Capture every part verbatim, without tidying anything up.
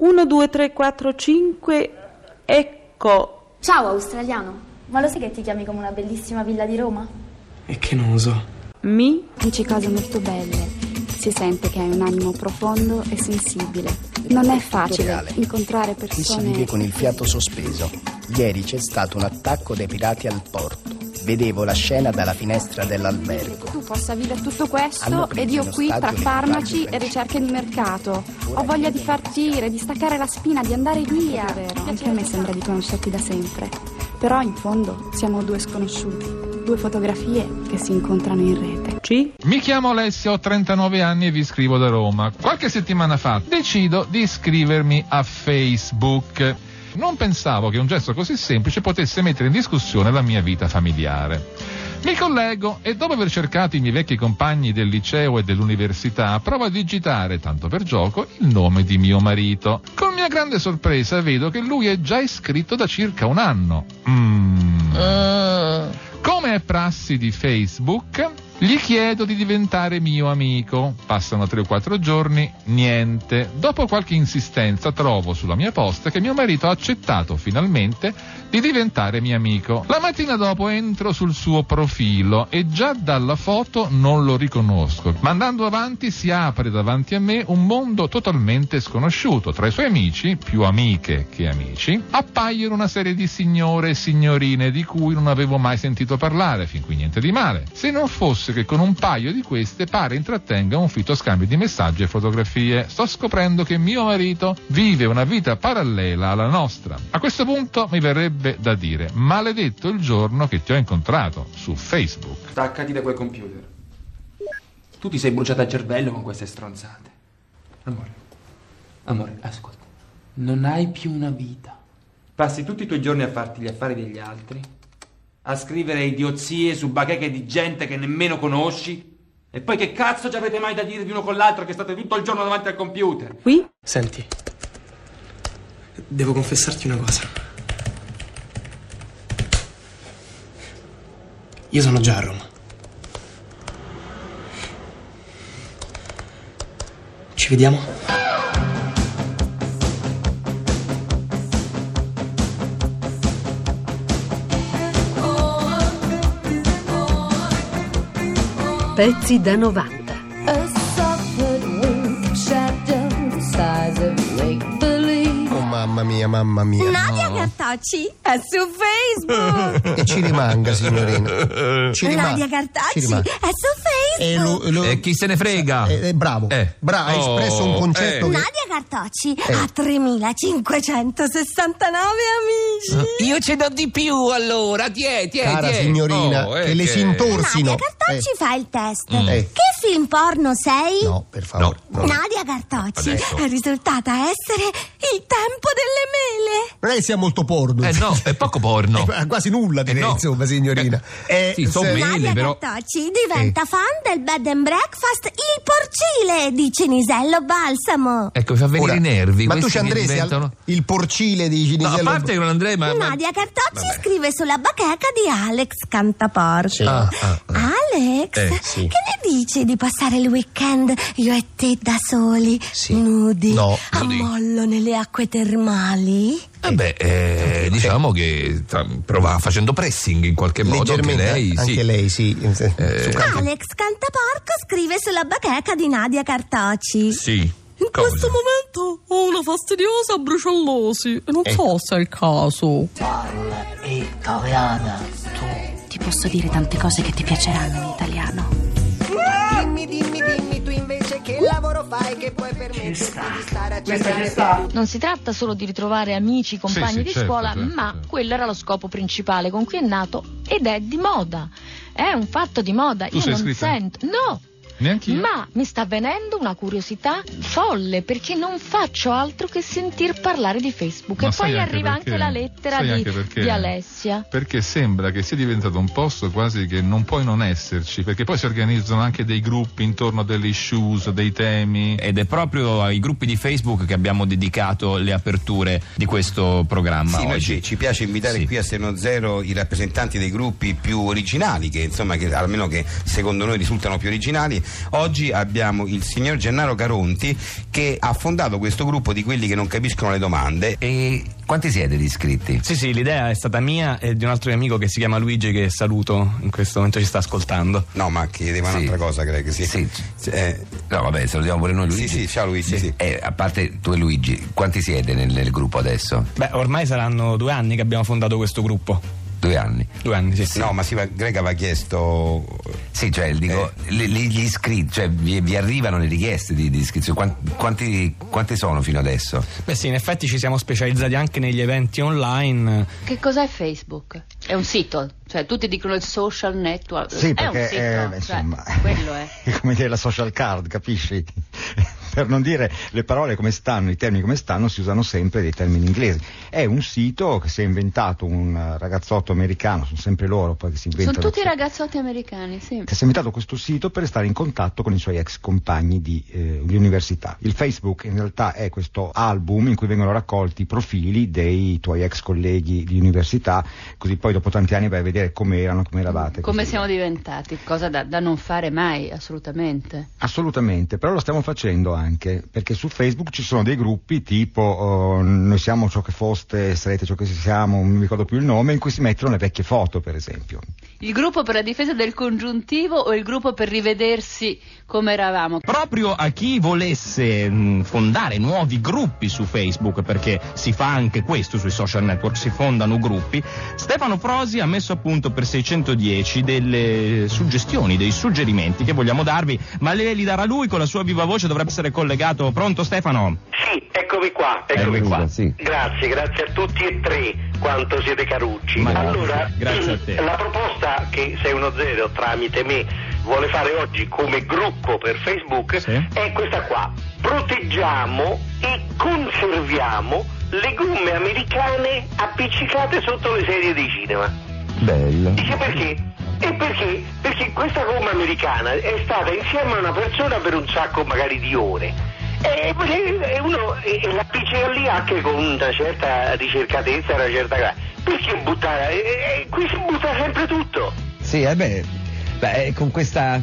uno, due, tre, quattro, cinque, ecco. Ciao australiano, ma lo sai che ti chiami come una bellissima villa di Roma? E che non lo so. Mi? Dici cose molto belle. Si sente che hai un animo profondo e sensibile. Non è facile incontrare persone... Chi si vive con il fiato sospeso. Ieri c'è stato un attacco dei pirati al porto. Vedevo la scena dalla finestra dell'albergo. Tu possa vivere tutto questo ed io qui tra farmaci e ricerche di mercato. Ho voglia di partire, di staccare la spina, di andare via. Vero. Anche a me sembra di conoscerti da sempre. Però in fondo siamo due sconosciuti. Due fotografie che si incontrano in rete. Ci? Mi chiamo Alessio, ho trentanove anni e vi scrivo da Roma. Qualche settimana fa decido di iscrivermi a Facebook. Non pensavo che un gesto così semplice potesse mettere in discussione la mia vita familiare. Mi collego e dopo aver cercato i miei vecchi compagni del liceo e dell'università provo a digitare, tanto per gioco, il nome di mio marito. Con mia grande sorpresa vedo che lui è già iscritto da circa un anno. Mm. Uh... Come è prassi di Facebook, gli chiedo di diventare mio amico. Passano tre o quattro giorni, niente. Dopo qualche insistenza trovo sulla mia posta che mio marito ha accettato finalmente di diventare mio amico. La mattina dopo entro sul suo profilo e già dalla foto non lo riconosco. Ma andando avanti si apre davanti a me un mondo totalmente sconosciuto. Tra i suoi amici, più amiche che amici, appaiono una serie di signore e signorine di cui non avevo mai sentito parlare, fin qui niente di male. Se non fosse che con un paio di queste pare intrattenga un fitto scambio di messaggi e fotografie. Sto scoprendo che mio marito vive una vita parallela alla nostra. A questo punto mi verrebbe da dire: maledetto il giorno che ti ho incontrato su Facebook. Staccati da quel computer. Tu ti sei bruciata il cervello con queste stronzate. Amore, amore, ascolta. Non hai più una vita. Passi tutti i tuoi giorni a farti gli affari degli altri, a scrivere idiozie su bacheche di gente che nemmeno conosci, e poi che cazzo ci avete mai da dirvi uno con l'altro che state tutto il giorno davanti al computer? Qui? Senti, devo confessarti una cosa. Io sono già a Roma. Ci vediamo? Pezzi da novanta. Oh mamma mia, mamma mia. Nadia no. Cartocci è su Facebook. E ci rimanga, signorina. Ci rimanga. Nadia Cartocci è su Facebook. E eh, lo... eh, chi se ne frega? Eh, eh, bravo. Eh. Bravo, hai oh, espresso un concetto. Eh. Che... Nadia Cartocci eh. ha tremilacinquecentosessantanove amici. Eh. Io ce n'ho di più allora. Tiè, tiè, cara tiè. Signorina, oh, eh, che le si intorsino. Ci fa il test. Mm. Eh. Che film porno sei? No, per favore. No, no. Nadia Cartocci adesso è risultata essere il tempo delle mele. Lei sia molto porno. Eh no, è poco porno. È quasi nulla direi, eh no. Insomma, signorina. Eh, eh, sì, se... mele, Nadia però... Cartocci diventa eh. fan del bed and breakfast Il Porcile di Cinisello Balsamo. Ecco, mi fa venire Ora, i nervi. Ma tu ci andresti inventano... al... il Porcile di Cinisello Balsamo? No, a parte che non andrei, ma... Nadia Cartocci Vabbè. scrive sulla bacheca di Alex Cantapor. Sì. Ah, ah, ah. Alex, eh, sì. che ne dici di passare il weekend io e te da soli, sì. nudi, no, a nudi. mollo nelle acque termali? Vabbè, eh, diciamo che prova facendo pressing in qualche modo. Anche lei, anche sì. lei, sì. Eh, Su Alex Cantaporco scrive sulla bacheca di Nadia Cartocci. Sì. In Cosa? questo momento ho una fastidiosa bruciollosi e non eh. so se è il caso. Parla italiana, tu. Ti posso dire tante cose che ti piaceranno in italiano. Dimmi, dimmi, dimmi, tu invece che lavoro fai che puoi permetterti di stare a cercare. Non si tratta solo di ritrovare amici, compagni sì, sì, di certo, scuola, certo. ma quello era lo scopo principale con cui è nato ed è di moda. È un fatto di moda. Tu Io sei non iscritta? sento. No! Neanch'io. Ma mi sta avvenendo una curiosità folle perché non faccio altro che sentir parlare di Facebook. Ma e poi arriva anche, perché, anche la lettera di, anche perché, di Alessia. Perché sembra che sia diventato un posto quasi che non puoi non esserci, perché poi si organizzano anche dei gruppi intorno a delle issues, dei temi. Ed è proprio ai gruppi di Facebook che abbiamo dedicato le aperture di questo programma. Sì, oggi ci, ci piace invitare sì. qui a Seno Zero i rappresentanti dei gruppi più originali, che insomma che, almeno che secondo noi risultano più originali. Oggi abbiamo il signor Gennaro Caronti, che ha fondato questo gruppo di quelli che non capiscono le domande. E quanti siete di iscritti? Sì, sì, l'idea è stata mia e di un altro mio amico che si chiama Luigi, che saluto, in questo momento ci sta ascoltando. No, ma chiedeva sì. un'altra cosa, credo che sì. sì. Eh. No, vabbè, salutiamo pure noi Luigi. Sì, sì, ciao Luigi. Sì, sì. Eh, a parte tu e Luigi, quanti siete nel, nel gruppo adesso? Beh, ormai saranno due anni che abbiamo fondato questo gruppo. Due anni. Due anni, sì. sì. No, ma si va, Grega aveva chiesto. Sì, cioè dico, eh. gli, gli iscritti, cioè vi, vi arrivano le richieste di, di iscrizione. Quanti, quante sono fino adesso? Beh sì, in effetti ci siamo specializzati anche negli eventi online. Che cos'è Facebook? È un sito, cioè tutti dicono il social network. Sì, perché è un sito, eh, insomma, cioè, quello è. È come dire la social card, capisci? Per non dire le parole come stanno, i termini come stanno, si usano sempre dei termini inglesi. È un sito che si è inventato un ragazzotto americano, sono sempre loro poi che si inventano. Sono tutti i ragazzotti americani, sì. Che si è inventato questo sito per restare in contatto con i suoi ex compagni di, eh, di università. Il Facebook in realtà è questo album in cui vengono raccolti i profili dei tuoi ex colleghi di università, così poi dopo tanti anni vai a vedere come erano, come eravate. Come siamo via. diventati, cosa da, da non fare mai, assolutamente. Assolutamente, però lo stiamo facendo anche, perché su Facebook ci sono dei gruppi tipo oh, noi siamo ciò che foste, sarete ciò che siamo, non mi ricordo più il nome, in cui si mettono le vecchie foto, per esempio. Il gruppo per la difesa del congiuntivo o il gruppo per rivedersi come eravamo? Proprio a chi volesse mh, fondare nuovi gruppi su Facebook, perché si fa anche questo sui social network, si fondano gruppi, Stefano Frosi ha messo a punto per seicentodieci delle suggestioni, dei suggerimenti che vogliamo darvi, ma lei li darà lui con la sua viva voce, dovrebbe essere collegato. Pronto Stefano? Sì, eccomi qua, eccomi eh, qua. Sì. Grazie, grazie a tutti e tre, quanto siete carucci. Ma allora, grazie a te. La proposta che sei uno zero tramite me vuole fare oggi come gruppo per Facebook sì. è questa qua. Proteggiamo e conserviamo le gomme americane appiccicate sotto le sedie dei cinema. Bello. Dice perché? E perché? Perché questa gomma americana è stata insieme a una persona per un sacco magari di ore e uno la appiccica lì anche con una certa ricercatezza, una certa gra... perché buttare? E qui si butta sempre tutto. Sì, eh beh, beh con questa,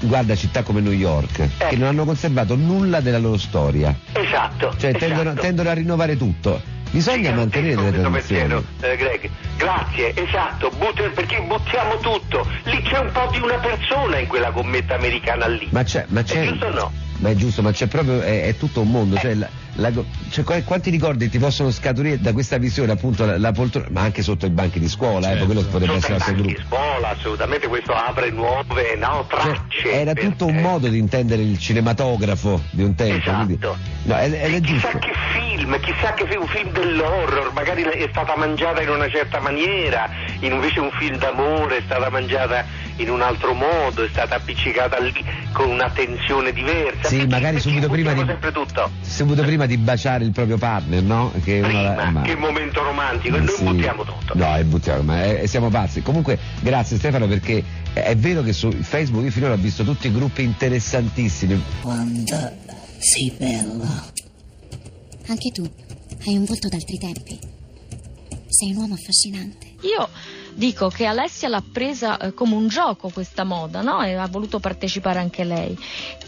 guarda città come New York eh. che non hanno conservato nulla della loro storia. Esatto. Cioè esatto. Tendono, tendono a rinnovare tutto. Bisogna mantenere le tradizioni. Eh, Greg. Grazie, esatto, but- perché buttiamo tutto. Lì c'è un po' di una persona in quella gommetta americana lì. Ma c'è, ma c'è. È giusto o no? Ma è giusto, ma c'è proprio, è, è tutto un mondo. Eh. Cioè, la, la, cioè, quanti ricordi ti possono scaturire da questa visione, appunto, la, la poltrona, ma anche sotto i banchi di scuola, certo. eh, quello che potrebbe sotto essere altro gruppo. Sotto i banchi di scuola, assolutamente, questo apre nuove no, tracce. Cioè, era per... tutto un modo di intendere il cinematografo di un tempo. Esatto. Quindi, no, è, è, è giusto. Chissà che un film dell'horror magari è stata mangiata in una certa maniera, invece un film d'amore è stata mangiata in un altro modo, è stata appiccicata lì con una tensione diversa. Sì, perché, magari perché subito, prima di, subito prima di baciare il proprio partner, no? Che prima, una, ma... che momento romantico, e noi sì. buttiamo tutto. No, e buttiamo, ma è, siamo pazzi. Comunque, grazie Stefano, perché è vero che su Facebook io finora ho visto tutti i gruppi interessantissimi. Quando sei bella... Anche tu hai un volto d'altri tempi. Sei un uomo affascinante. Io dico che Alessia l'ha presa eh, come un gioco questa moda, no? E ha voluto partecipare anche lei.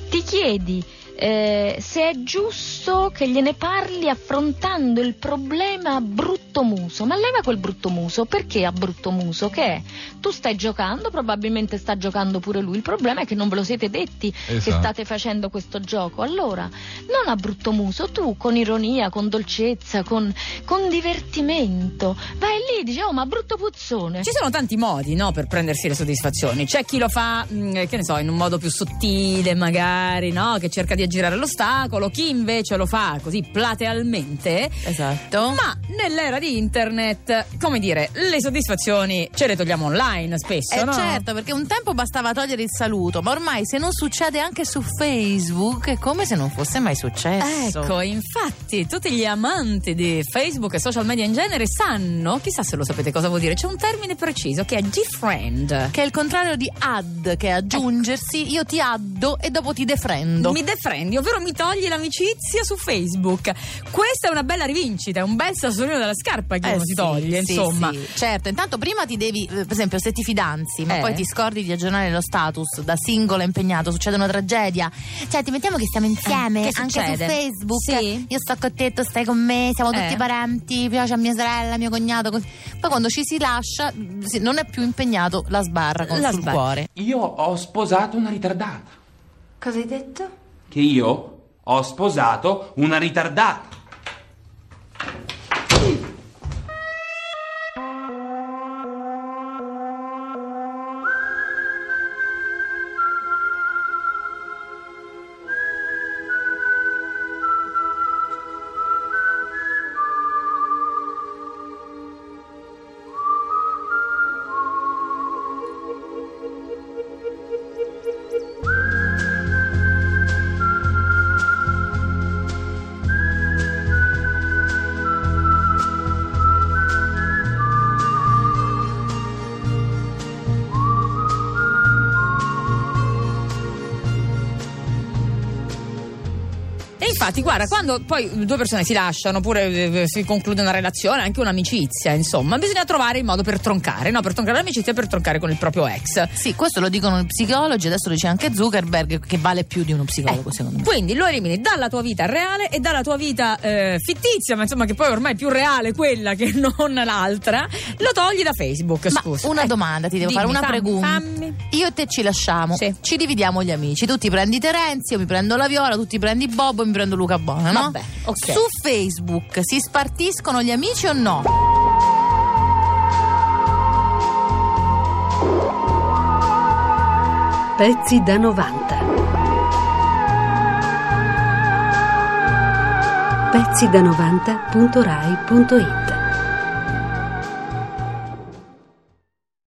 Ti chiedi eh, se è giusto che gliene parli affrontando il problema brutto muso. Ma leva quel brutto muso, perché ha brutto muso? Che è? Tu stai giocando, probabilmente sta giocando pure lui. Il problema è che non ve lo siete detti esatto. che state facendo questo gioco. Allora, non a brutto muso, tu con ironia, con dolcezza, con, con divertimento. Vai lì e dici, oh, ma brutto puzzone. Ci sono tanti modi, no, per prendersi le soddisfazioni. C'è chi lo fa, mh, che ne so, in un modo più sottile magari, no, che cerca di aggirare l'ostacolo. Chi invece lo fa così platealmente. Esatto. Ma nell'era di internet, come dire, le soddisfazioni ce le togliamo online. Spesso, eh no? Certo, perché un tempo bastava togliere il saluto, ma ormai se non succede anche su Facebook è come se non fosse mai successo. Ecco, infatti tutti gli amanti di Facebook e social media in genere sanno, chissà se lo sapete cosa vuol dire, c'è un termine preciso che è defriend, che è il contrario di add, che è aggiungersi. Ecco. Io ti addo e dopo ti defrendo. Mi defrendi, ovvero mi togli l'amicizia sia su Facebook. Questa è una bella rivincita, è un bel sassolino dalla scarpa che eh uno sì, si toglie, sì, insomma. Sì. Certo, intanto prima ti devi, per esempio, se ti fidanzi, ma eh. poi ti scordi di aggiornare lo status, da singolo impegnato, succede una tragedia. Cioè, ti mettiamo che stiamo insieme, eh, che anche su Facebook. Sì. Io sto con te, tu stai con me, siamo eh. tutti parenti, piace a mia sorella, mio cognato. Poi quando ci si lascia, non è più impegnato, la sbarra con il cuore. Io ho sposato una ritardata. Cosa hai detto? Che io ho sposato una ritardata. Infatti, guarda, quando poi due persone si lasciano oppure eh, si conclude una relazione, anche un'amicizia, insomma, bisogna trovare il modo per troncare, no? Per troncare l'amicizia e per troncare con il proprio ex. Sì, questo lo dicono i psicologi, adesso lo dice anche Zuckerberg, che vale più di uno psicologo, eh, secondo me. Quindi lo elimini dalla tua vita reale e dalla tua vita eh, fittizia, ma insomma, che poi ormai è più reale quella che non l'altra, lo togli da Facebook. Ma scusa. Una eh, domanda, ti devo dimmi, fare una fammi, pregunta. Fammi. Io e te ci lasciamo, sì. Ci dividiamo gli amici. Tu ti prendi Terenzio, mi prendo la Viola, tu ti prendi Bobo, mi prendo Luca Bona, no? Vabbè, okay. Su Facebook si spartiscono gli amici o no? Pezzi da novanta. Pezzi da novanta punto rai punto it